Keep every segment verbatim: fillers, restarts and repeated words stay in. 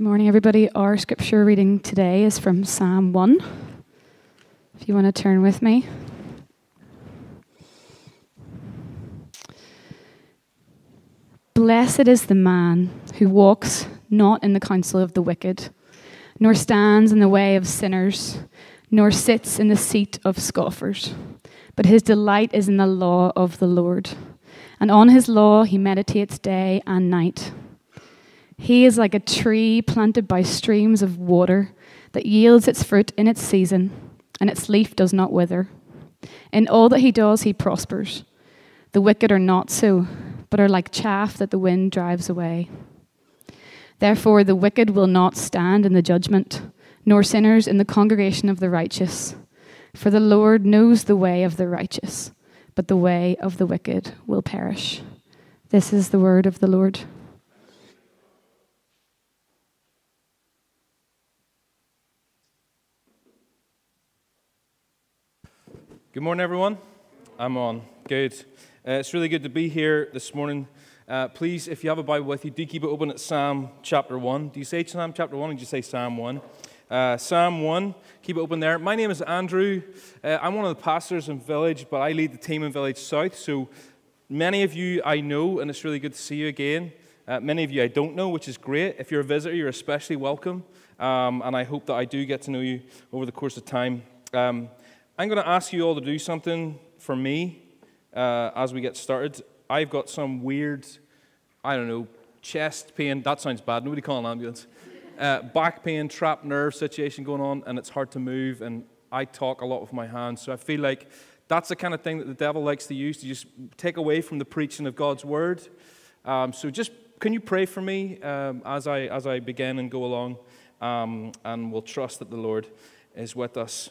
Good morning, everybody. Our scripture reading today is from Psalm one, if you want to turn with me. Blessed is the man who walks not in the counsel of the wicked, nor stands in the way of sinners, nor sits in the seat of scoffers, but his delight is in the law of the Lord, and on his law he meditates day and night. He is like a tree planted by streams of water that yields its fruit in its season, and its leaf does not wither. In all that he does, he prospers. The wicked are not so, but are like chaff that the wind drives away. Therefore, the wicked will not stand in the judgment, nor sinners in the congregation of the righteous. For the Lord knows the way of the righteous, but the way of the wicked will perish. This is the word of the Lord. Good morning, everyone. I'm on. Good. Uh, it's really good to be here this morning. Uh, please, if you have a Bible with you, do keep it open at Psalm chapter one. Do you say Psalm chapter one or do you say Psalm one? Uh, Psalm one, keep it open there. My name is Andrew. Uh, I'm one of the pastors in Village, but I lead the team in Village South. So many of you I know, and it's really good to see you again. Uh, many of you I don't know, which is great. If you're a visitor, you're especially welcome. Um, and I hope that I do get to know you over the course of time. Um, I'm going to ask you all to do something for me uh, as we get started. I've got some weird, I don't know, chest pain. That sounds bad. Nobody call an ambulance. Uh, back pain, trapped nerve situation going on, and it's hard to move, and I talk a lot with my hands. So I feel like that's the kind of thing that the devil likes to use to just take away from the preaching of God's word. Um, so just, can you pray for me um, as I as I begin and go along, um, and we'll trust that the Lord is with us.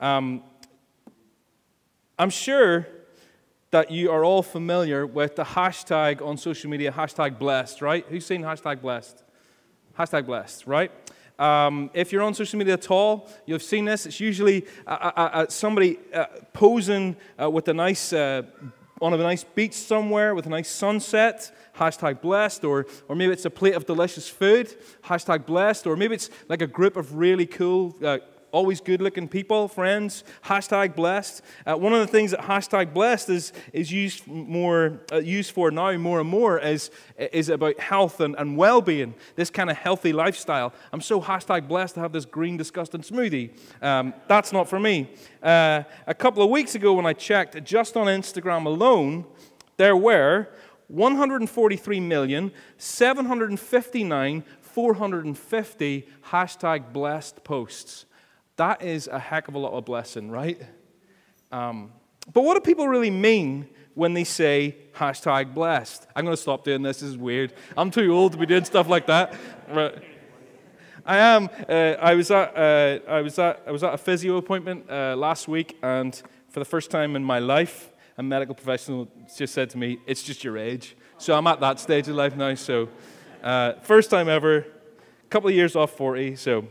Um, I'm sure that you are all familiar with the hashtag on social media, hashtag blessed, right? Who's seen hashtag blessed? Hashtag blessed, right? Um, if you're on social media at all, you've seen this. It's usually uh, uh, somebody uh, posing uh, with a nice, uh, on a nice beach somewhere with a nice sunset, hashtag blessed, or, or maybe it's a plate of delicious food, hashtag blessed, or maybe it's like a group of really cool uh, always good-looking people, friends, hashtag blessed. Uh, one of the things that hashtag blessed is, is used more uh, used for now more and more is, is about health and, and well-being, this kind of healthy lifestyle. I'm so hashtag blessed to have this green disgusting smoothie. Um, that's not for me. Uh, a couple of weeks ago when I checked, just on Instagram alone, there were one hundred forty-three million, seven hundred fifty-nine thousand, four hundred fifty hashtag blessed posts. That is a heck of a lot of blessing, right? Um, but what do people really mean when they say hashtag blessed? I'm going to stop doing this. This is weird. I'm too old to be doing stuff like that. But I am. Uh, I was at uh, I was at I was at a physio appointment uh, last week, and for the first time in my life, a medical professional just said to me, "It's just your age." So I'm at that stage of life now. So uh, first time ever, a couple of years off forty. So.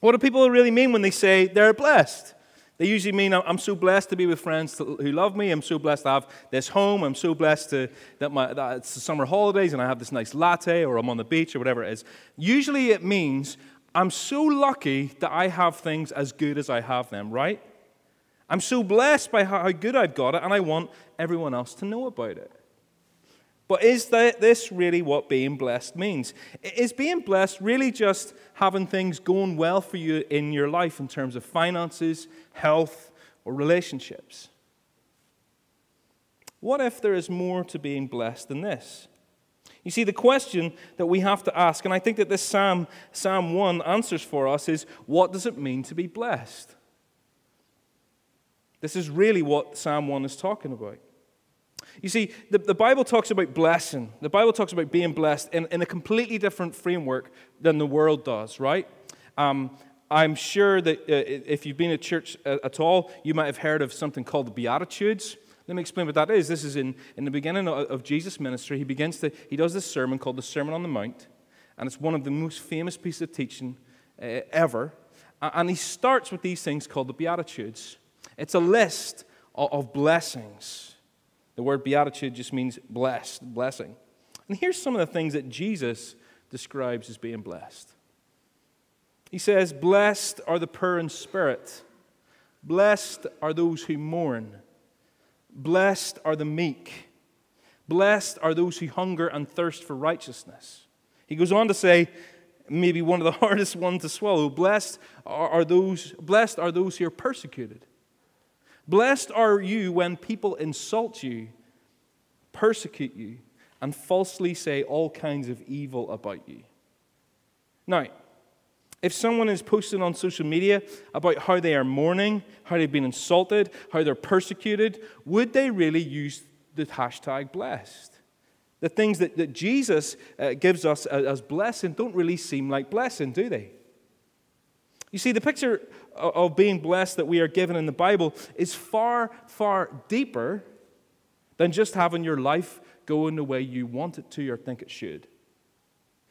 What do people really mean when they say they're blessed? They usually mean, I'm so blessed to be with friends who love me. I'm so blessed to have this home. I'm so blessed to, that, my, that it's the summer holidays and I have this nice latte, or I'm on the beach, or whatever it is. Usually it means, I'm so lucky that I have things as good as I have them, right? I'm so blessed by how good I've got it, and I want everyone else to know about it. But is that this really what being blessed means? Is being blessed really just having things going well for you in your life in terms of finances, health, or relationships? What if there is more to being blessed than this? You see, the question that we have to ask, and I think that this Psalm, Psalm one answers for us, is what does it mean to be blessed? This is really what Psalm one is talking about. You see, the, the Bible talks about blessing. The Bible talks about being blessed in, in a completely different framework than the world does, right? Um, I'm sure that uh, if you've been at church at all, you might have heard of something called the Beatitudes. Let me explain what that is. This is in, in the beginning of, of Jesus' ministry. He begins to, he does this sermon called the Sermon on the Mount, and it's one of the most famous pieces of teaching uh, ever. And he starts with these things called the Beatitudes. It's a list of, of blessings. The word beatitude just means blessed, blessing. And here's some of the things that Jesus describes as being blessed. He says, blessed are the poor in spirit. Blessed are those who mourn. Blessed are the meek. Blessed are those who hunger and thirst for righteousness. He goes on to say, maybe one of the hardest ones to swallow, blessed are, are those, blessed are those who are persecuted. Blessed are you when people insult you, persecute you, and falsely say all kinds of evil about you. Now, if someone is posting on social media about how they are mourning, how they've been insulted, how they're persecuted, would they really use the hashtag blessed? The things that, that Jesus uh, gives us as, as blessing don't really seem like blessing, do they? You see, the picture of, of being blessed that we are given in the Bible is far, far deeper than just having your life going the way you want it to or think it should.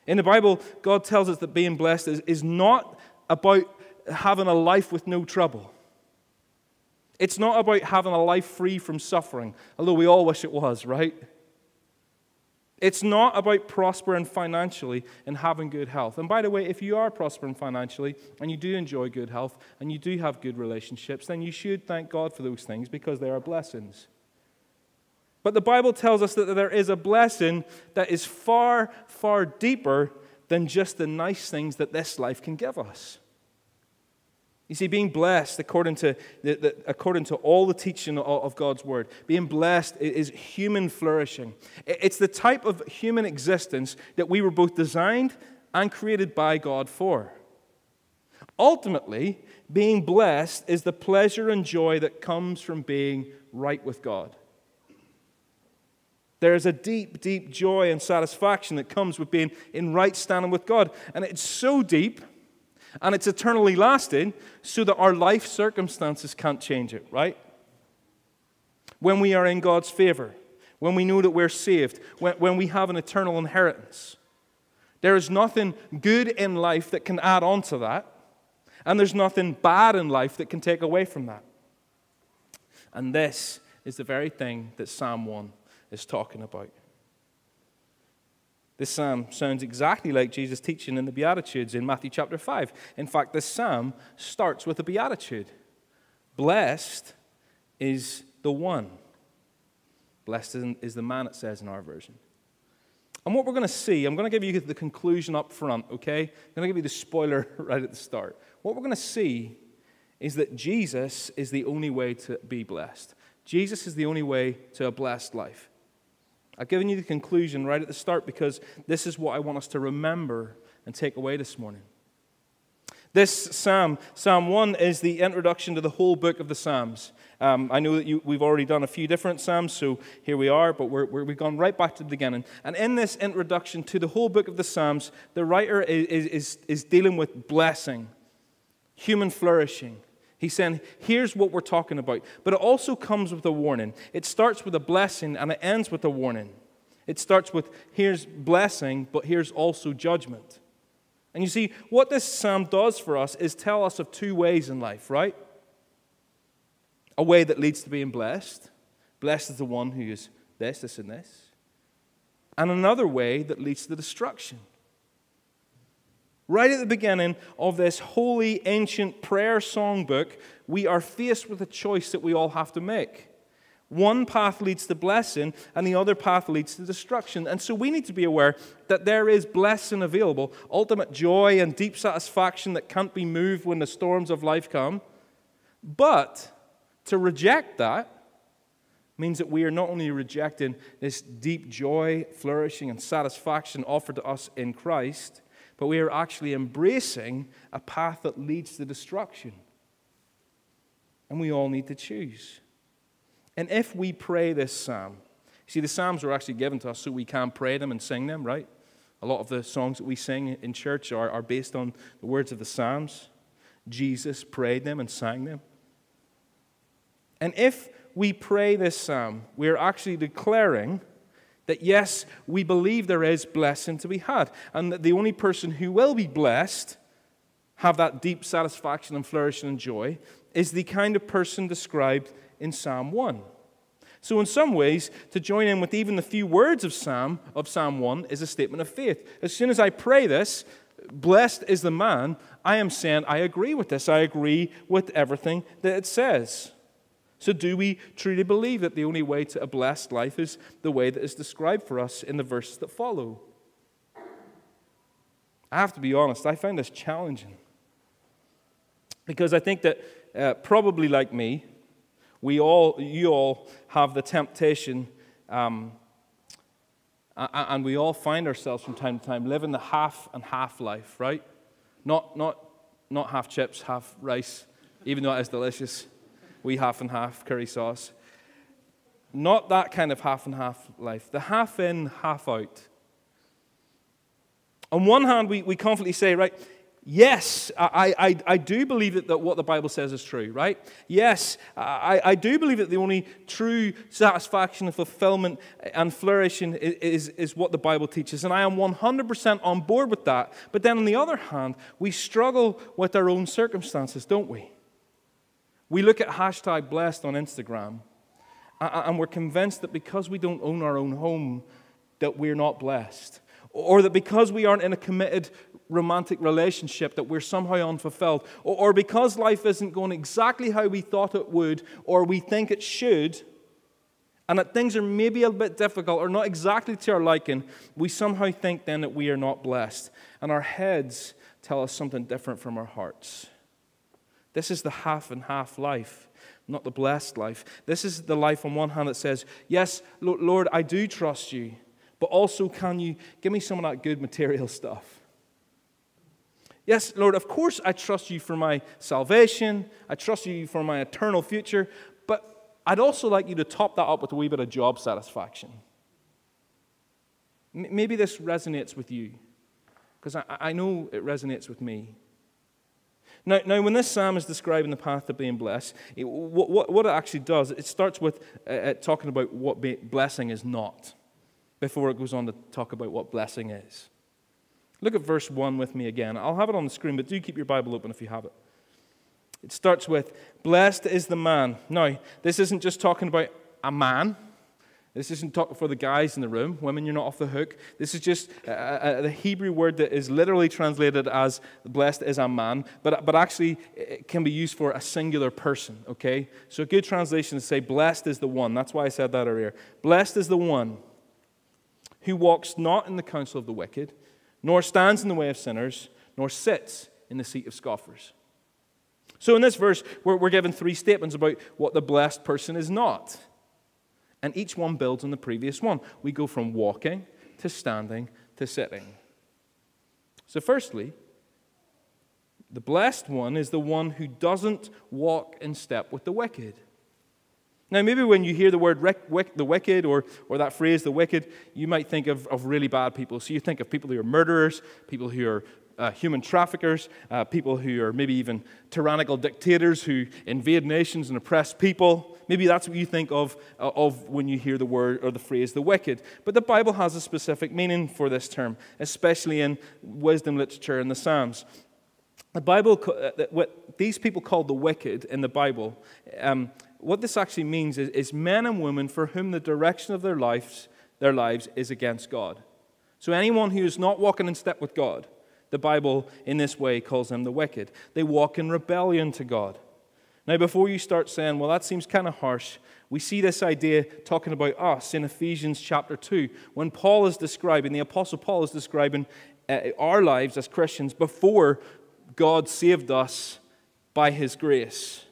In the Bible, God tells us that being blessed is, is not about having a life with no trouble. It's not about having a life free from suffering, although we all wish it was, right? It's not about prospering financially and having good health. And by the way, if you are prospering financially and you do enjoy good health and you do have good relationships, then you should thank God for those things because they are blessings. But the Bible tells us that there is a blessing that is far, far deeper than just the nice things that this life can give us. You see, being blessed, according to, the, the, according to all the teaching of God's Word, being blessed is human flourishing. It's the type of human existence that we were both designed and created by God for. Ultimately, being blessed is the pleasure and joy that comes from being right with God. There is a deep, deep joy and satisfaction that comes with being in right standing with God. And it's so deep, and it's eternally lasting, so that our life circumstances can't change it, right? When we are in God's favor, when we know that we're saved, when, when we have an eternal inheritance, there is nothing good in life that can add on to that, and there's nothing bad in life that can take away from that. And this is the very thing that Psalm one is talking about. This psalm sounds exactly like Jesus' teaching in the Beatitudes in Matthew chapter five. In fact, this psalm starts with a beatitude. Blessed is the one. Blessed is the man, it says in our version. And what we're going to see, I'm going to give you the conclusion up front, okay? I'm going to give you the spoiler right at the start. What we're going to see is that Jesus is the only way to be blessed. Jesus is the only way to a blessed life. I've given you the conclusion right at the start because this is what I want us to remember and take away this morning. This psalm, Psalm one, is the introduction to the whole book of the Psalms. Um, I know that you, we've already done a few different Psalms, so here we are, but we're, we're, we've gone right back to the beginning. And in this introduction to the whole book of the Psalms, the writer is, is, is dealing with blessing, human flourishing. He's saying, here's what we're talking about. But it also comes with a warning. It starts with a blessing and it ends with a warning. It starts with, here's blessing, but here's also judgment. And you see, what this psalm does for us is tell us of two ways in life, right? A way that leads to being blessed. Blessed is the one who is this, this, and this. And another way that leads to destruction. Right at the beginning of this holy, ancient prayer songbook, we are faced with a choice that we all have to make. One path leads to blessing, and the other path leads to destruction. And so we need to be aware that there is blessing available, ultimate joy and deep satisfaction that can't be moved when the storms of life come. But to reject that means that we are not only rejecting this deep joy, flourishing, and satisfaction offered to us in Christ, but we are actually embracing a path that leads to destruction. And we all need to choose. And if we pray this psalm, you see, the psalms were actually given to us so we can pray them and sing them, right? A lot of the songs that we sing in church are, are based on the words of the Psalms. Jesus prayed them and sang them. And if we pray this psalm, we are actually declaring that yes, we believe there is blessing to be had, and that the only person who will be blessed, have that deep satisfaction and flourishing and joy, is the kind of person described in Psalm one. So in some ways, to join in with even the few words of Psalm, of Psalm one is a statement of faith. As soon as I pray this, blessed is the man, I am saying I agree with this. I agree with everything that it says. So do we truly believe that the only way to a blessed life is the way that is described for us in the verses that follow? I have to be honest, I find this challenging. Because I think that uh, probably like me, we all, you all have the temptation, um, and we all find ourselves from time to time living the half and half life, right? Not, not, not half chips, half rice, even though it is delicious. We half and half curry sauce. Not that kind of half and half life. The half in, half out. On one hand, we, we confidently say, right, yes, I, I, I do believe that, that what the Bible says is true, right? Yes, I, I do believe that the only true satisfaction and fulfillment and flourishing is, is, is what the Bible teaches, and I am one hundred percent on board with that. But then on the other hand, we struggle with our own circumstances, don't we? We look at hashtag blessed on Instagram, and we're convinced that because we don't own our own home, that we're not blessed. Or that because we aren't in a committed romantic relationship, that we're somehow unfulfilled. Or because life isn't going exactly how we thought it would, or we think it should, and that things are maybe a bit difficult, or not exactly to our liking, we somehow think then that we are not blessed. And our heads tell us something different from our hearts. This is the half and half life, not the blessed life. This is the life on one hand that says, yes, Lord, I do trust you, but also can you give me some of that good material stuff? Yes, Lord, of course I trust you for my salvation. I trust you for my eternal future, but I'd also like you to top that up with a wee bit of job satisfaction. Maybe this resonates with you, because I, I know it resonates with me. Now, now, when this psalm is describing the path to being blessed, it, what, what, what it actually does, it starts with uh, talking about what be, blessing is not, before it goes on to talk about what blessing is. Look at verse one with me again. I'll have it on the screen, but do keep your Bible open if you have it. It starts with, blessed is the man. Now, this isn't just talking about a man. This isn't talking for the guys in the room. Women, you're not off the hook. This is just uh, uh, the Hebrew word that is literally translated as blessed is a man, but, but actually it can be used for a singular person, okay? So a good translation is to say blessed is the one. That's why I said that earlier. Blessed is the one who walks not in the counsel of the wicked, nor stands in the way of sinners, nor sits in the seat of scoffers. So in this verse, we're, we're given three statements about what the blessed person is not. And each one builds on the previous one. We go from walking to standing to sitting. So firstly, the blessed one is the one who doesn't walk in step with the wicked. Now maybe when you hear the word the wicked or, or that phrase the wicked, you might think of, of really bad people. So you think of people who are murderers, people who are Uh, human traffickers, uh, people who are maybe even tyrannical dictators who invade nations and oppress people. Maybe that's what you think of, uh, of when you hear the word or the phrase, the wicked. But the Bible has a specific meaning for this term, especially in wisdom literature and the Psalms. The Bible, uh, what these people call the wicked in the Bible, um, what this actually means is, is men and women for whom the direction of their lives, their lives is against God. So anyone who is not walking in step with God, the Bible, in this way, calls them the wicked. They walk in rebellion to God. Now, before you start saying, well, that seems kind of harsh, we see this idea talking about us in Ephesians chapter two, when Paul is describing, the Apostle Paul is describing uh, our lives as Christians before God saved us by His grace.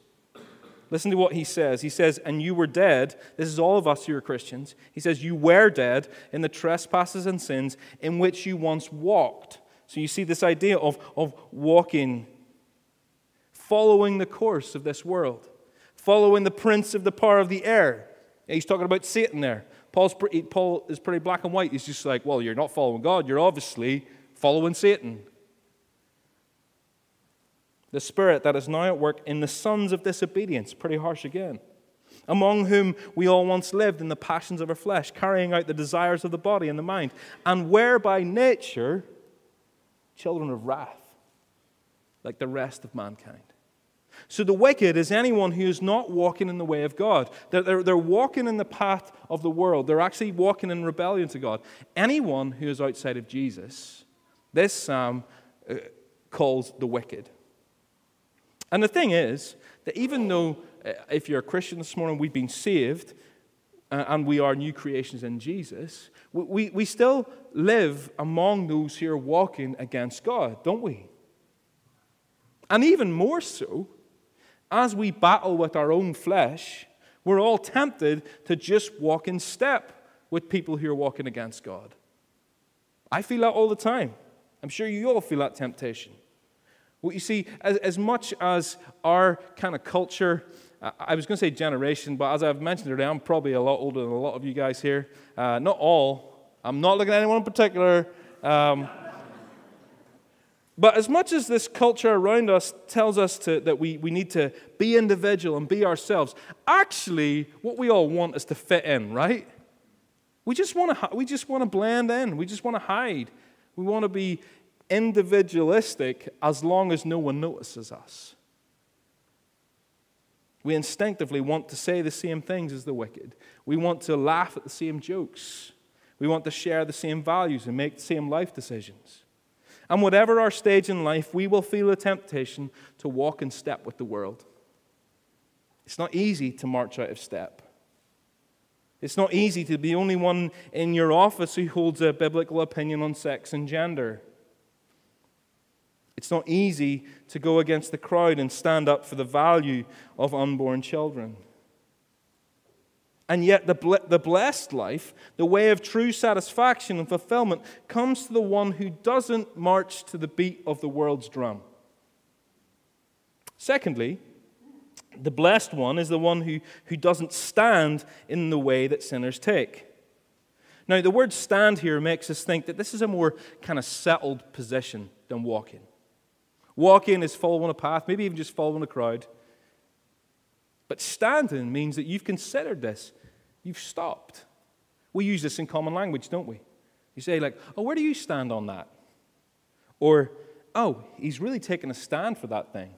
Listen to what he says. He says, and you were dead. This is all of us who are Christians. He says, you were dead in the trespasses and sins in which you once walked. So you see this idea of, of walking, following the course of this world, following the prince of the power of the air. And he's talking about Satan there. Paul's pretty, Paul is pretty black and white. He's just like, well, you're not following God. You're obviously following Satan. The spirit that is now at work in the sons of disobedience. Pretty harsh again. Among whom we all once lived in the passions of our flesh, carrying out the desires of the body and the mind, and were by nature children of wrath, like the rest of mankind. So the wicked is anyone who is not walking in the way of God. They're, they're, they're walking in the path of the world. They're actually walking in rebellion to God. Anyone who is outside of Jesus, this Psalm um, calls the wicked. And the thing is that even though, uh, if you're a Christian this morning, we've been saved uh, and we are new creations in Jesus, we, we, we still live among those who are walking against God, don't we? And even more so, as we battle with our own flesh, we're all tempted to just walk in step with people who are walking against God. I feel that all the time. I'm sure you all feel that temptation. Well, you see, as, as much as our kind of culture, uh, I was going to say generation, but as I've mentioned today, I'm probably a lot older than a lot of you guys here. Uh, not all. I'm not looking at anyone in particular. Um But as much as this culture around us tells us to, that we, we need to be individual and be ourselves, actually, what we all want is to fit in, right? We just want to, we just want to blend in. We just want to hide. We want to be individualistic as long as no one notices us. We instinctively want to say the same things as the wicked. We want to laugh at the same jokes. We want to share the same values and make the same life decisions. And whatever our stage in life, we will feel the temptation to walk in step with the world. It's not easy to march out of step. It's not easy to be the only one in your office who holds a biblical opinion on sex and gender. It's not easy to go against the crowd and stand up for the value of unborn children. And yet the, the blessed life, the way of true satisfaction and fulfillment, comes to the one who doesn't march to the beat of the world's drum. Secondly, the blessed one is the one who, who doesn't stand in the way that sinners take. Now, the word stand here makes us think that this is a more kind of settled position than walking. Walking is following a path, maybe even just following a crowd. But standing means that you've considered this. You've stopped. We use this in common language, don't we? You say like, oh, where do you stand on that? Or, oh, he's really taken a stand for that thing.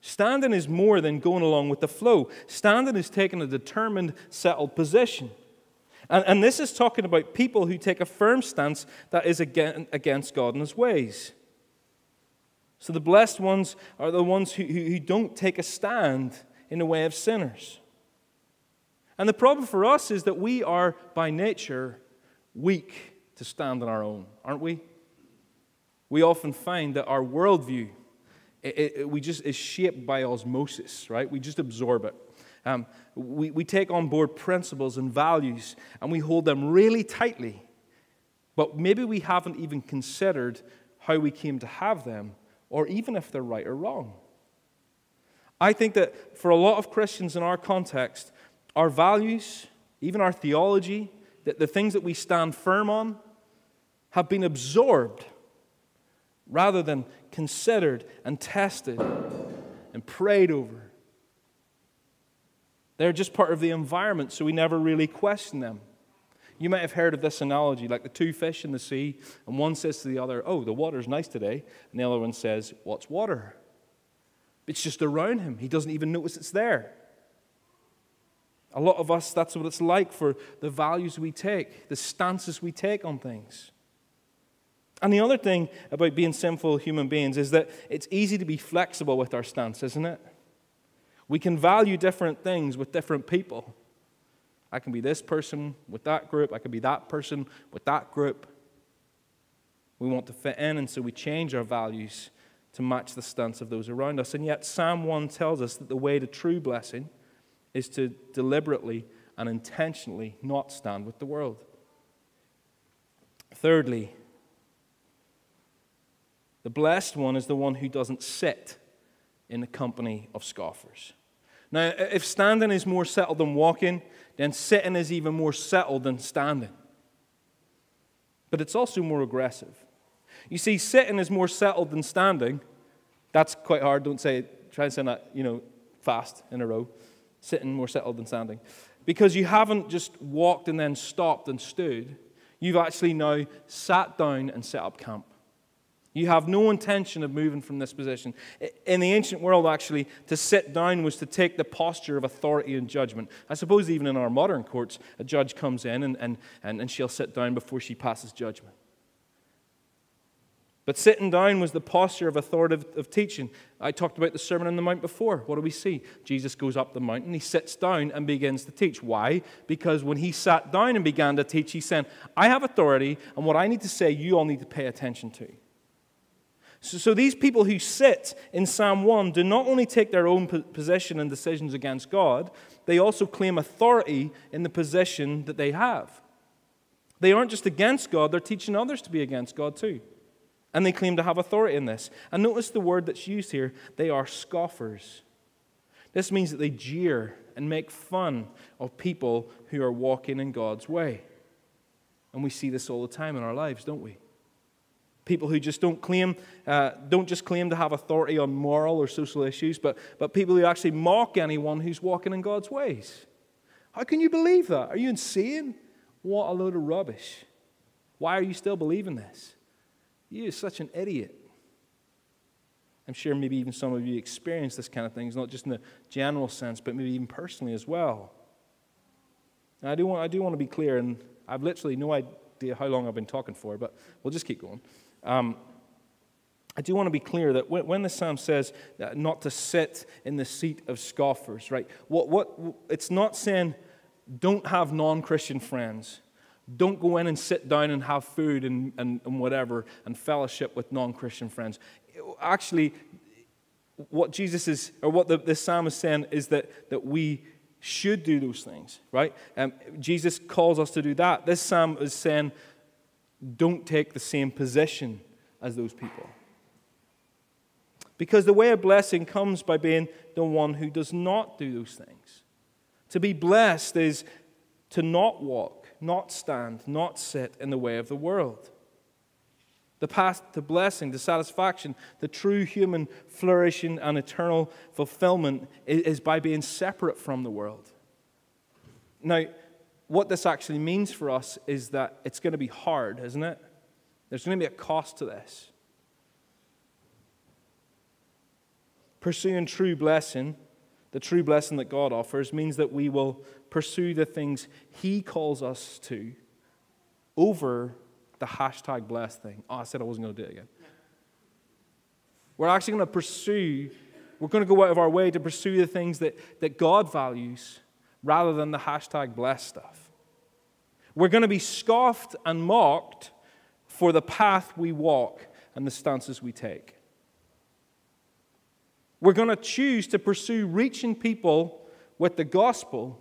Standing is more than going along with the flow. Standing is taking a determined, settled position. And, and this is talking about people who take a firm stance that is against God and his ways. So the blessed ones are the ones who, who, who don't take a stand in the way of sinners. And the problem for us is that we are, by nature, weak to stand on our own, aren't we? We often find that our worldview, it, it, we just, is shaped by osmosis, right? We just absorb it. Um, we, we take on board principles and values, and we hold them really tightly. But maybe we haven't even considered how we came to have them, or even if they're right or wrong. I think that for a lot of Christians in our context, our values, even our theology, that the things that we stand firm on, have been absorbed rather than considered and tested and prayed over. They're just part of the environment, so we never really question them. You might have heard of this analogy, like the two fish in the sea, and one says to the other, oh, the water's nice today, and the other one says, what's water? It's just around him. He doesn't even notice it's there. A lot of us, that's what it's like for the values we take, the stances we take on things. And the other thing about being sinful human beings is that it's easy to be flexible with our stance, isn't it? We can value different things with different people. I can be this person with that group. I can be that person with that group. We want to fit in, and so we change our values to match the stance of those around us. And yet Psalm one tells us that the way to true blessing is to deliberately and intentionally not stand with the world. Thirdly, the blessed one is the one who doesn't sit in the company of scoffers. Now, if standing is more settled than walking, then sitting is even more settled than standing. But it's also more aggressive. You see, sitting is more settled than standing. That's quite hard. Don't say, try and say that, you know, fast in a row. Sitting more settled than standing. Because you haven't just walked and then stopped and stood. You've actually now sat down and set up camp. You have no intention of moving from this position. In the ancient world, actually, to sit down was to take the posture of authority and judgment. I suppose even in our modern courts, a judge comes in and, and, and, and she'll sit down before she passes judgment. But sitting down was the posture of authoritative of teaching. I talked about the Sermon on the Mount before. What do we see? Jesus goes up the mountain, he sits down and begins to teach. Why? Because when he sat down and began to teach, he said, I have authority, and what I need to say, you all need to pay attention to. So, so these people who sit in Psalm one do not only take their own position and decisions against God, they also claim authority in the position that they have. They aren't just against God, they're teaching others to be against God too. And they claim to have authority in this. And notice the word that's used here. They are scoffers. This means that they jeer and make fun of people who are walking in God's way. And we see this all the time in our lives, don't we? People who just don't claim, uh, don't just claim to have authority on moral or social issues, but, but people who actually mock anyone who's walking in God's ways. How can you believe that? Are you insane? What a load of rubbish. Why are you still believing this? You are such an idiot. I'm sure maybe even some of you experience this kind of things, not just in the general sense, but maybe even personally as well. Now, I do want, I do want to be clear, and I've literally no idea how long I've been talking for, but we'll just keep going. Um, I do want to be clear that when, when the psalm says not to sit in the seat of scoffers, right? What, what, it's not saying don't have non-Christian friends. Don't go in and sit down and have food and, and, and whatever and fellowship with non-Christian friends. Actually, what Jesus is, or what the, the psalm is saying is that, that we should do those things, right? Um, Jesus calls us to do that. This psalm is saying, don't take the same position as those people. Because the way of blessing comes by being the one who does not do those things. To be blessed is to not walk, not stand, not sit in the way of the world. The path to blessing, to satisfaction, the true human flourishing and eternal fulfillment is by being separate from the world. Now, what this actually means for us is that it's going to be hard, isn't it? There's going to be a cost to this. Pursuing true blessing, the true blessing that God offers, means that we will pursue the things he calls us to over the hashtag blessed thing. Oh, I said I wasn't going to do it again. We're actually going to pursue, we're going to go out of our way to pursue the things that, that God values rather than the hashtag blessed stuff. We're going to be scoffed and mocked for the path we walk and the stances we take. We're going to choose to pursue reaching people with the gospel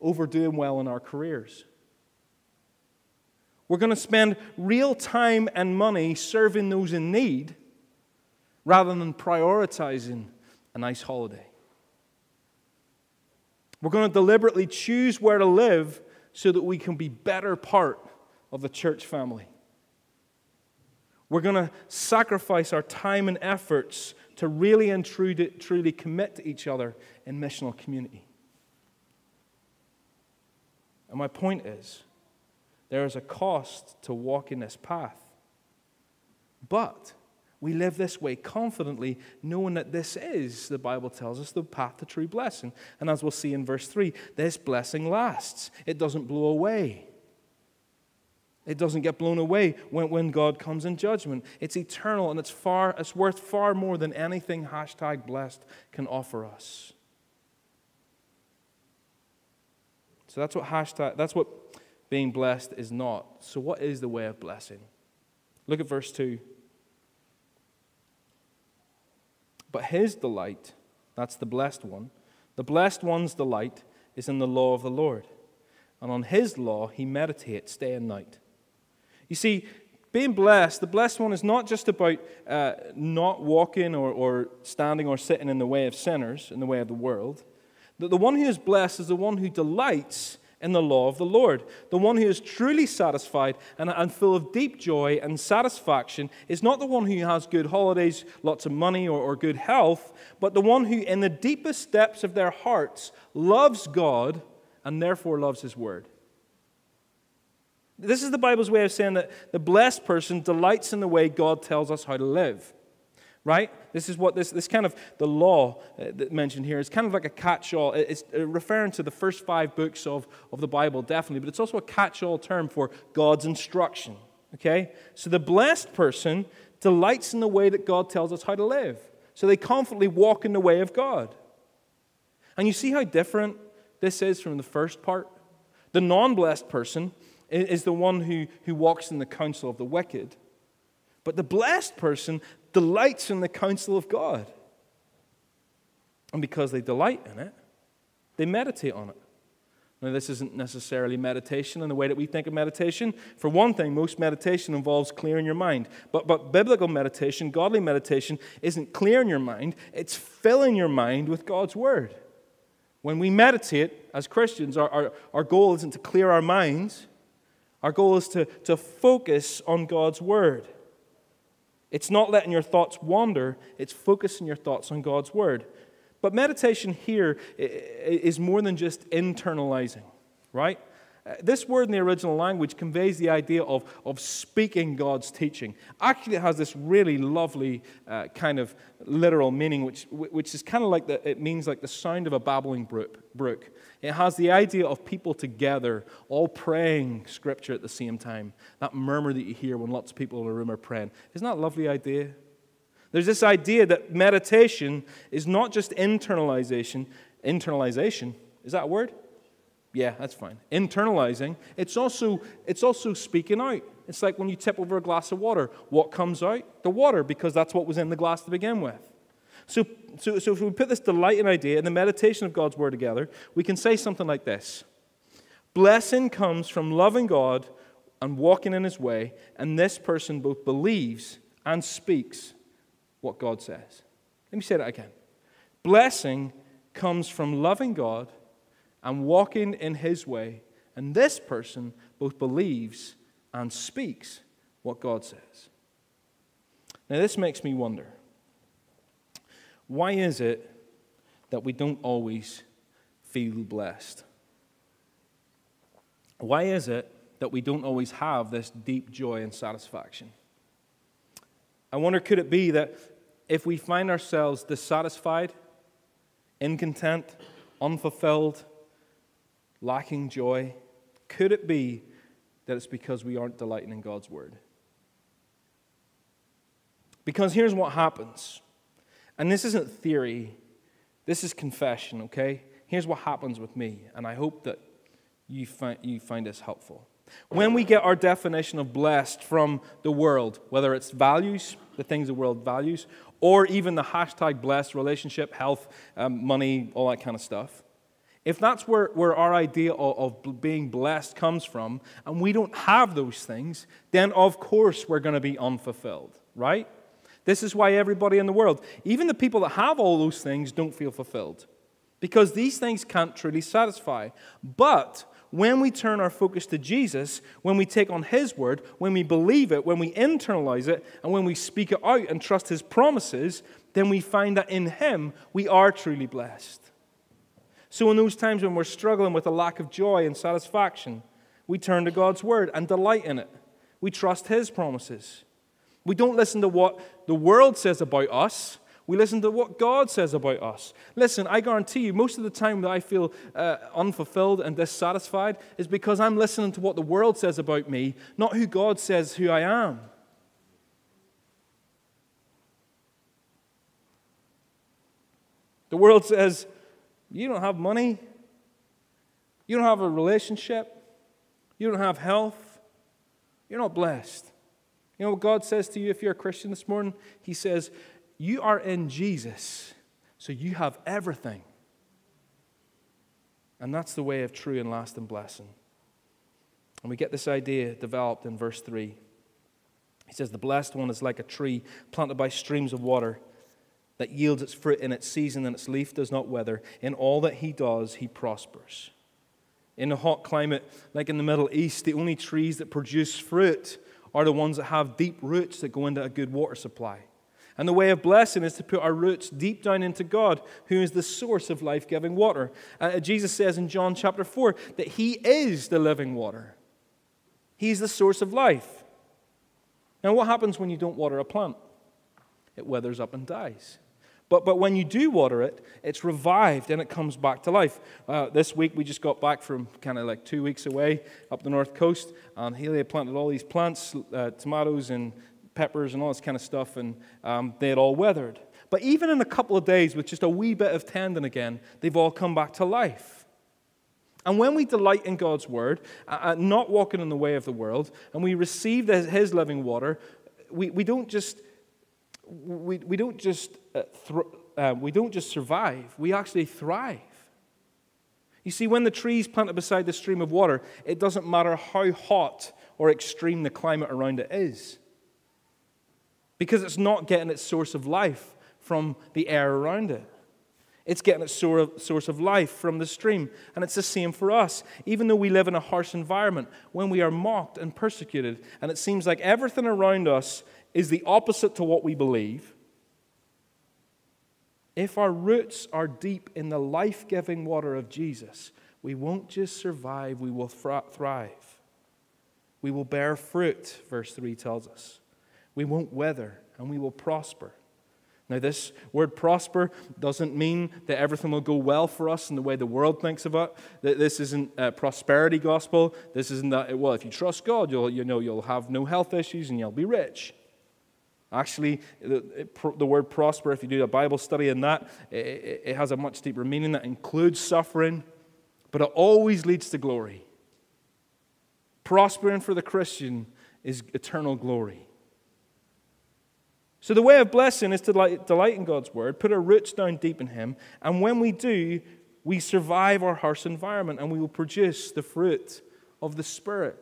over doing well in our careers. We're going to spend real time and money serving those in need rather than prioritizing a nice holiday. We're going to deliberately choose where to live so that we can be better part of the church family. We're going to sacrifice our time and efforts to really and truly commit to each other in missional community. And my point is, there is a cost to walking this path. But we live this way confidently, knowing that this is, the Bible tells us, the path to true blessing. And as we'll see in verse three, this blessing lasts. It doesn't blow away. It doesn't get blown away when, when God comes in judgment. It's eternal, and it's, far, it's worth far more than anything hashtag blessed can offer us. So that's what hashtag, that's what being blessed is not. So what is the way of blessing? Look at verse two. But his delight, that's the blessed one, the blessed one's delight is in the law of the Lord. And on his law he meditates day and night. You see, being blessed, the blessed one is not just about uh, not walking or, or standing or sitting in the way of sinners, in the way of the world. The one who is blessed is the one who delights in the law of the Lord. The one who is truly satisfied and, and full of deep joy and satisfaction is not the one who has good holidays, lots of money, or, or good health, but the one who, in the deepest depths of their hearts, loves God and therefore loves his word. This is the Bible's way of saying that the blessed person delights in the way God tells us how to live. Right? This is what this, this kind of, the law that mentioned here is kind of like a catch-all. It's referring to the first five books of, of the Bible, definitely, but it's also a catch-all term for God's instruction. Okay? So the blessed person delights in the way that God tells us how to live. So they confidently walk in the way of God. And you see how different this is from the first part? The non-blessed person is the one who, who walks in the counsel of the wicked. But the blessed person delights in the counsel of God. And because they delight in it, they meditate on it. Now, this isn't necessarily meditation in the way that we think of meditation. For one thing, most meditation involves clearing your mind. But, but biblical meditation, godly meditation, isn't clearing your mind. It's filling your mind with God's Word. When we meditate as Christians, our, our, our goal isn't to clear our minds. Our goal is to, to focus on God's Word. It's not letting your thoughts wander. It's focusing your thoughts on God's Word. But meditation here is more than just internalizing, right? This word in the original language conveys the idea of, of speaking God's teaching. Actually, it has this really lovely uh, kind of literal meaning, which, which is kind of like, the, it means like the sound of a babbling brook. It has the idea of people together, all praying Scripture at the same time. That murmur that you hear when lots of people in a room are praying. Isn't that a lovely idea? There's this idea that meditation is not just internalization. Internalization, is that a word? Yeah, that's fine. Internalizing. It's also, it's also speaking out. It's like when you tip over a glass of water. What comes out? The water, because that's what was in the glass to begin with. So, so, so if we put this delight in idea and the meditation of God's Word together, we can say something like this. Blessing comes from loving God and walking in His way, and this person both believes and speaks what God says. Let me say that again. Blessing comes from loving God and walking in His way, and this person both believes and speaks what God says. Now, this makes me wonder, why is it that we don't always feel blessed? Why is it that we don't always have this deep joy and satisfaction? I wonder, could it be that if we find ourselves dissatisfied, incontent, unfulfilled, lacking joy, could it be that it's because we aren't delighting in God's Word? Because here's what happens. And this isn't theory. This is confession, okay? Here's what happens with me, and I hope that you find, you find this helpful. When we get our definition of blessed from the world, whether it's values, the things the world values, or even the hashtag blessed relationship, health, um, money, all that kind of stuff, if that's where, where our idea of, of being blessed comes from, and we don't have those things, then of course we're going to be unfulfilled, right? This is why everybody in the world, even the people that have all those things, don't feel fulfilled, because these things can't truly satisfy. But when we turn our focus to Jesus, when we take on His Word, when we believe it, when we internalize it, and when we speak it out and trust His promises, then we find that in Him we are truly blessed. So in those times when we're struggling with a lack of joy and satisfaction, we turn to God's Word and delight in it. We trust His promises. We don't listen to what the world says about us. We listen to what God says about us. Listen, I guarantee you, most of the time that I feel uh, unfulfilled and dissatisfied is because I'm listening to what the world says about me, not who God says who I am. The world says, you don't have money. You don't have a relationship. You don't have health. You're not blessed. You know what God says to you if you're a Christian this morning? He says, you are in Jesus, so you have everything. And that's the way of true and lasting blessing. And we get this idea developed in verse three. He says, the blessed one is like a tree planted by streams of water that yields its fruit in its season and its leaf does not wither. In all that he does, he prospers. In a hot climate, like in the Middle East, the only trees that produce fruit are the ones that have deep roots that go into a good water supply. And the way of blessing is to put our roots deep down into God, who is the source of life-giving water. Uh, Jesus says in John chapter four that He is the living water. He's the source of life. Now, what happens when you don't water a plant? It withers up and dies. But, but when you do water it, it's revived and it comes back to life. Uh, this week, we just got back from kind of like two weeks away up the north coast, and Helia planted all these plants, uh, tomatoes and peppers and all this kind of stuff, and um, they had all withered. But even in a couple of days, with just a wee bit of tending again, they've all come back to life. And when we delight in God's word, uh, not walking in the way of the world, and we receive the, his living water, we, we don't just... We, we, don't just, uh, uh, we don't just survive, we actually thrive. You see, when the tree is planted beside the stream of water, it doesn't matter how hot or extreme the climate around it is, because it's not getting its source of life from the air around it. It's getting its source of life from the stream, and it's the same for us. Even though we live in a harsh environment, when we are mocked and persecuted, and it seems like everything around us is the opposite to what we believe, if our roots are deep in the life-giving water of Jesus, we won't just survive, we will thrive. We will bear fruit, verse three tells us. We won't wither, and we will prosper. Now, this word prosper doesn't mean that everything will go well for us in the way the world thinks of it. This isn't a prosperity gospel. This isn't that, well, if you trust God, you'll, you know, you'll have no health issues and you'll be rich. Actually, the, the word prosper, if you do a Bible study in that, it, it has a much deeper meaning that includes suffering, but it always leads to glory. Prospering for the Christian is eternal glory. So the way of blessing is to delight, delight in God's word, put our roots down deep in him, and when we do, we survive our harsh environment and we will produce the fruit of the Spirit.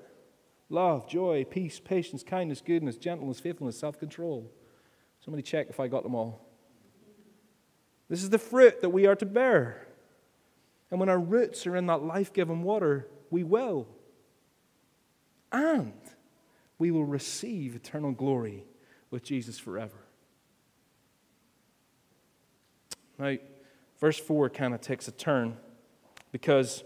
Love, joy, peace, patience, kindness, goodness, gentleness, faithfulness, self-control. Somebody check if I got them all. This is the fruit that we are to bear. And when our roots are in that life-giving water, we will. And we will receive eternal glory with Jesus forever. Now, verse four kind of takes a turn, because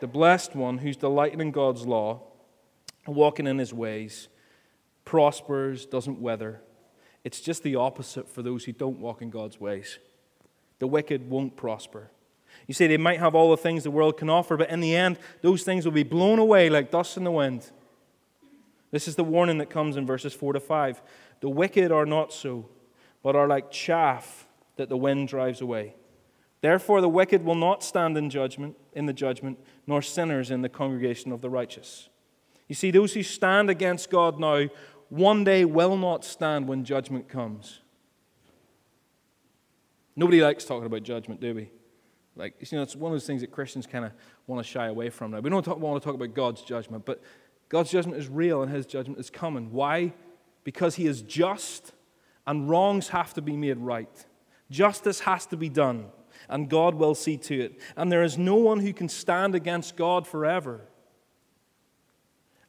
the blessed one who's delighting in God's law, walking in his ways, prospers, doesn't wither. It's just the opposite for those who don't walk in God's ways. The wicked won't prosper. You see, they might have all the things the world can offer, but in the end, those things will be blown away like dust in the wind. This is the warning that comes in verses four to five. The wicked are not so, but are like chaff that the wind drives away. Therefore, the wicked will not stand in judgment, in the judgment, nor sinners in the congregation of the righteous. You see, those who stand against God now, one day will not stand when judgment comes. Nobody likes talking about judgment, do we? Like, you know, it's one of those things that Christians kind of want to shy away from now. We don't talk, want to talk about God's judgment, but God's judgment is real and his judgment is coming. Why? Because he is just, and wrongs have to be made right. Justice has to be done, and God will see to it. And there is no one who can stand against God forever.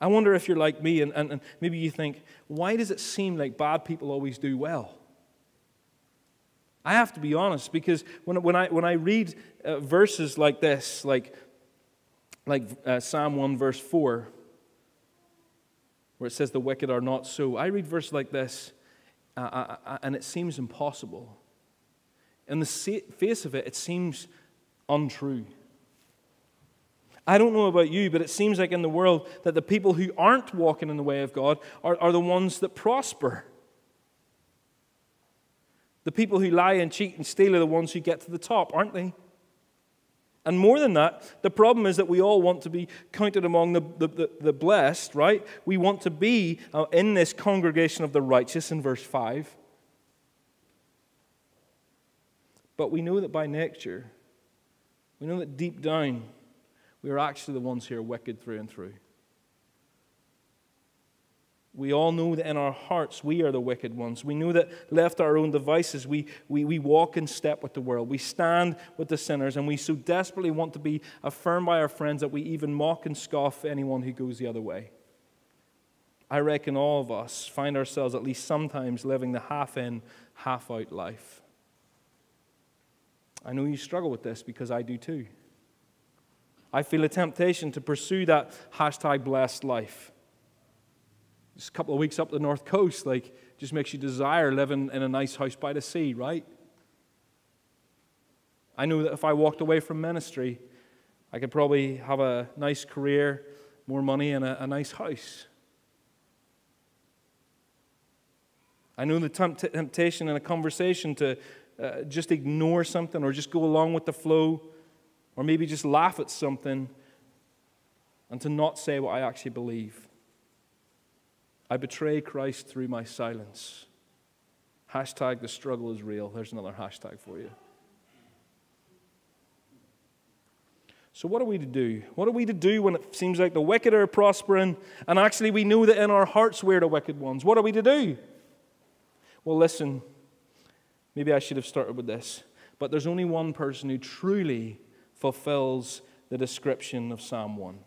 I wonder if you're like me, and, and, and maybe you think, why does it seem like bad people always do well? I have to be honest, because when, when, I, when I read uh, verses like this, like, like uh, Psalm one verse four, where it says the wicked are not so, I read verses like this, uh, I, I, and it seems impossible. In the face of it, it seems untrue. I don't know about you, but it seems like in the world that the people who aren't walking in the way of God are, are the ones that prosper. The people who lie and cheat and steal are the ones who get to the top, aren't they? And more than that, the problem is that we all want to be counted among the, the, the, the blessed, right? We want to be in this congregation of the righteous in verse five. But we know that by nature, we know that deep down, we are actually the ones who are wicked through and through. We all know that in our hearts, we are the wicked ones. We know that left our own devices, we, we, we walk in step with the world. We stand with the sinners, and we so desperately want to be affirmed by our friends that we even mock and scoff anyone who goes the other way. I reckon all of us find ourselves at least sometimes living the half-in, half-out life. I know you struggle with this because I do too. I feel a temptation to pursue that hashtag blessed life. Just a couple of weeks up the north coast, like, just makes you desire living in a nice house by the sea, right? I know that if I walked away from ministry, I could probably have a nice career, more money, and a, a nice house. I know the tempt- temptation in a conversation to uh, just ignore something or just go along with the flow or maybe just laugh at something and to not say what I actually believe. I betray Christ through my silence. Hashtag the struggle is real. There's another hashtag for you. So what are we to do? What are we to do when it seems like the wicked are prospering and actually we know that in our hearts we're the wicked ones? What are we to do? Well, listen, maybe I should have started with this, but there's only one person who truly fulfills the description of Psalm one.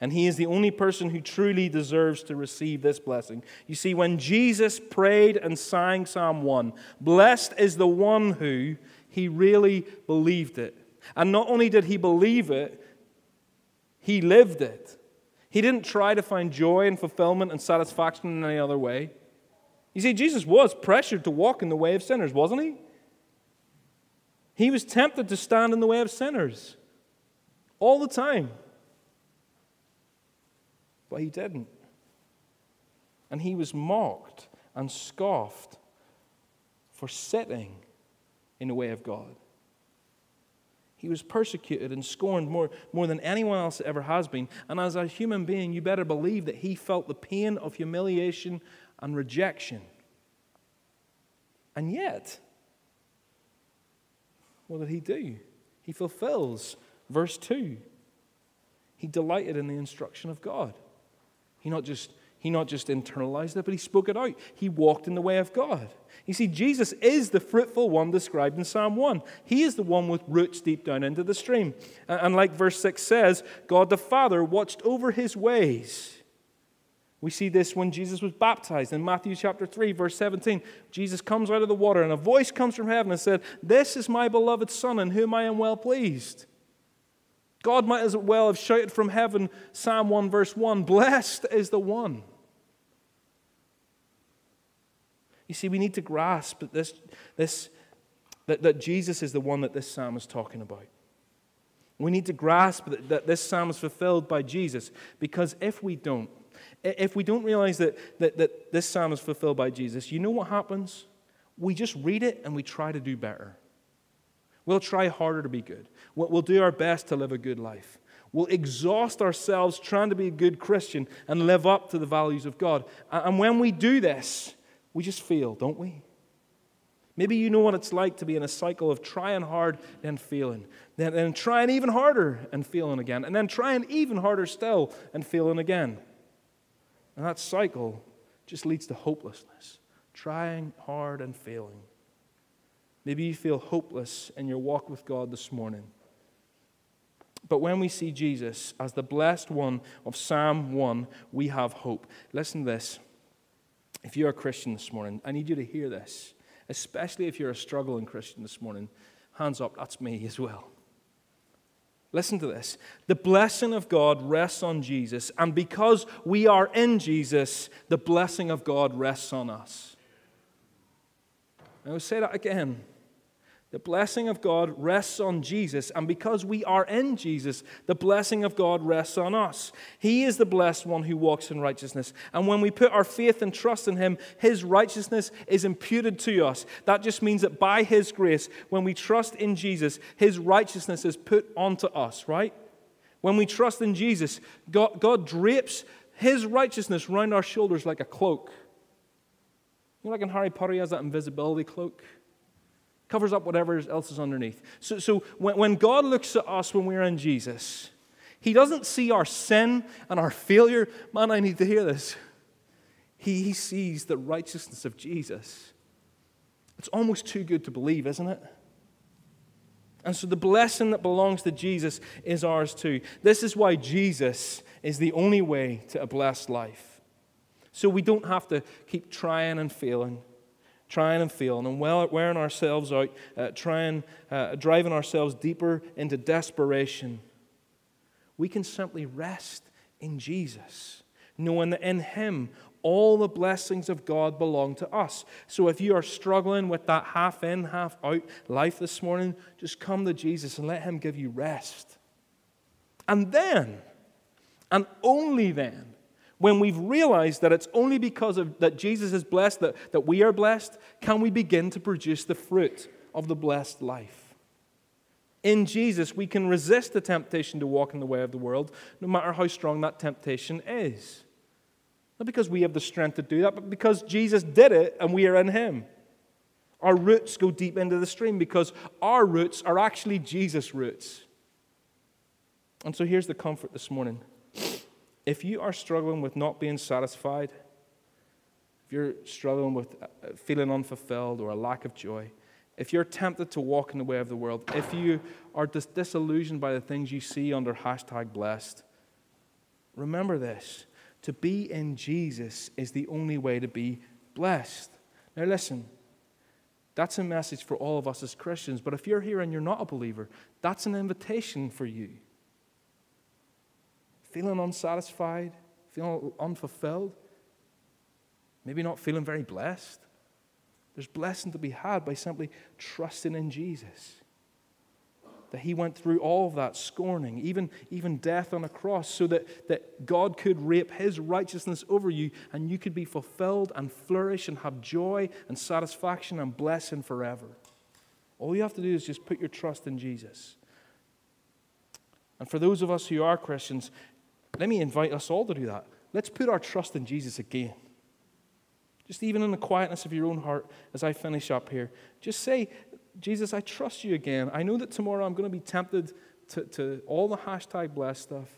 And he is the only person who truly deserves to receive this blessing. You see, when Jesus prayed and sang Psalm one, blessed is the one who, he really believed it. And not only did he believe it, he lived it. He didn't try to find joy and fulfillment and satisfaction in any other way. You see, Jesus was pressured to walk in the way of sinners, wasn't he? He was tempted to stand in the way of sinners all the time. But he didn't. And he was mocked and scoffed for sitting in the way of God. He was persecuted and scorned more, more than anyone else ever has been. And as a human being, you better believe that he felt the pain of humiliation and rejection. And yet, what did he do? He fulfills verse two. He delighted in the instruction of God. He not just, he not just internalized it, but he spoke it out. He walked in the way of God. You see, Jesus is the fruitful one described in Psalm one. He is the one with roots deep down into the stream. And like verse six says, God the Father watched over his ways. We see this when Jesus was baptized in Matthew chapter three, verse seventeen. Jesus comes out of the water and a voice comes from heaven and said, "This is my beloved Son in whom I am well pleased." God might as well have shouted from heaven, Psalm one verse one, "Blessed is the one." You see, we need to grasp that, this, this, that, that Jesus is the one that this psalm is talking about. We need to grasp that, that this psalm is fulfilled by Jesus, because if we don't, If we don't realize that, that, that this psalm is fulfilled by Jesus, you know what happens? We just read it and we try to do better. We'll try harder to be good. We'll, we'll do our best to live a good life. We'll exhaust ourselves trying to be a good Christian and live up to the values of God. And when we do this, we just fail, don't we? Maybe you know what it's like to be in a cycle of trying hard, then failing. Then, then trying even harder and failing again. And then trying even harder still and failing again. And that cycle just leads to hopelessness, trying hard and failing. Maybe you feel hopeless in your walk with God this morning. But when we see Jesus as the blessed one of Psalm one, we have hope. Listen to this. If you're a Christian this morning, I need you to hear this, especially if you're a struggling Christian this morning. Hands up, that's me as well. Listen to this. The blessing of God rests on Jesus, and because we are in Jesus, the blessing of God rests on us. I will say that again. The blessing of God rests on Jesus, and because we are in Jesus, the blessing of God rests on us. He is the blessed one who walks in righteousness, and when we put our faith and trust in him, his righteousness is imputed to us. That just means that by his grace, when we trust in Jesus, his righteousness is put onto us, right? When we trust in Jesus, God, God drapes his righteousness round our shoulders like a cloak. You know, like in Harry Potter, he has that invisibility cloak. Covers up whatever else is underneath. So, so when, when God looks at us when we're in Jesus, he doesn't see our sin and our failure. Man, I need to hear this. He, he sees the righteousness of Jesus. It's almost too good to believe, isn't it? And so the blessing that belongs to Jesus is ours too. This is why Jesus is the only way to a blessed life. So we don't have to keep trying and failing. Trying and failing and wearing ourselves out, uh, trying, uh, driving ourselves deeper into desperation. we can simply rest in Jesus, knowing that in Him all the blessings of God belong to us. So if you are struggling with that half in, half out life this morning, just come to Jesus and let Him give you rest. And then, and only then, when we've realized that it's only because of that Jesus is blessed, that, that we are blessed, can we begin to produce the fruit of the blessed life. In Jesus, we can resist the temptation to walk in the way of the world, no matter how strong that temptation is. Not because we have the strength to do that, but because Jesus did it and we are in Him. Our roots go deep into the stream because our roots are actually Jesus' roots. And so here's the comfort this morning. If you are struggling with not being satisfied, if you're struggling with feeling unfulfilled or a lack of joy, if you're tempted to walk in the way of the world, if you are dis disillusioned by the things you see under hashtag blessed, remember this. To be in Jesus is the only way to be blessed. Now listen, that's a message for all of us as Christians, but if you're here and you're not a believer, that's an invitation for you. Feeling unsatisfied, feeling unfulfilled, maybe not feeling very blessed. There's blessing to be had by simply trusting in Jesus. That He went through all of that scorning, even, even death on a cross, so that, that God could reap His righteousness over you and you could be fulfilled and flourish and have joy and satisfaction and blessing forever. All you have to do is just put your trust in Jesus. And for those of us who are Christians, let me invite us all to do that. Let's put our trust in Jesus again. Just even in the quietness of your own heart as I finish up here. Just say, Jesus, I trust you again. I know that tomorrow I'm going to be tempted to, to all the hashtag blessed stuff,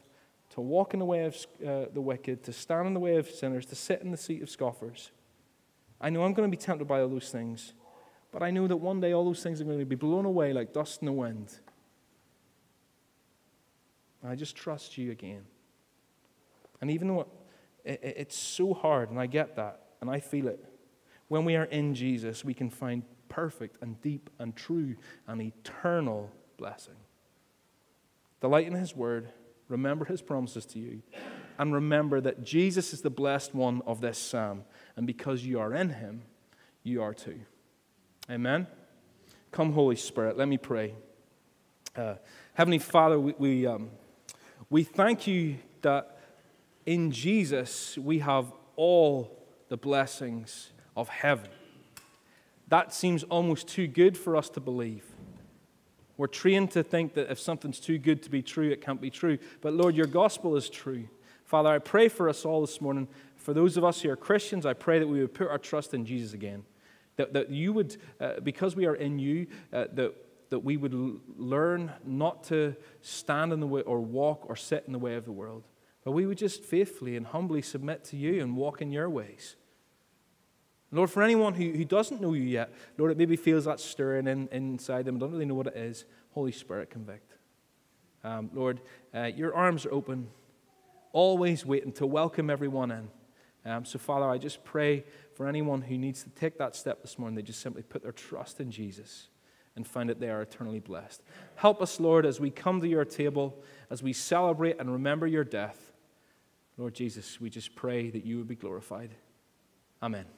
to walk in the way of uh, the wicked, to stand in the way of sinners, to sit in the seat of scoffers. I know I'm going to be tempted by all those things, but I know that one day all those things are going to be blown away like dust in the wind. I just trust you again. And even though it, it, it's so hard, and I get that, and I feel it, when we are in Jesus, we can find perfect and deep and true and eternal blessing. Delight in His word, remember His promises to you, and remember that Jesus is the blessed one of this psalm, and because you are in Him, you are too. Amen? Come, Holy Spirit, let me pray. Uh, Heavenly Father, we, we, um, we thank you that in Jesus we have all the blessings of heaven. That seems almost too good for us to believe. We're trained to think that if something's too good to be true, it can't be true. But Lord, your gospel is true. Father, I pray for us all this morning. For those of us who are Christians, I pray that we would put our trust in Jesus again. That, that you would, uh, because we are in you, uh, that, that we would learn not to stand in the way or walk or sit in the way of the world. But we would just faithfully and humbly submit to you and walk in your ways. Lord, for anyone who, who doesn't know you yet, Lord, it maybe feels that stirring in, inside them, don't really know what it is, Holy Spirit, convict. Um, Lord, uh, your arms are open, always waiting to welcome everyone in. Um, so, Father, I just pray for anyone who needs to take that step this morning, they just simply put their trust in Jesus and find that they are eternally blessed. Help us, Lord, as we come to your table, as we celebrate and remember your death. Lord Jesus, we just pray that you would be glorified. Amen.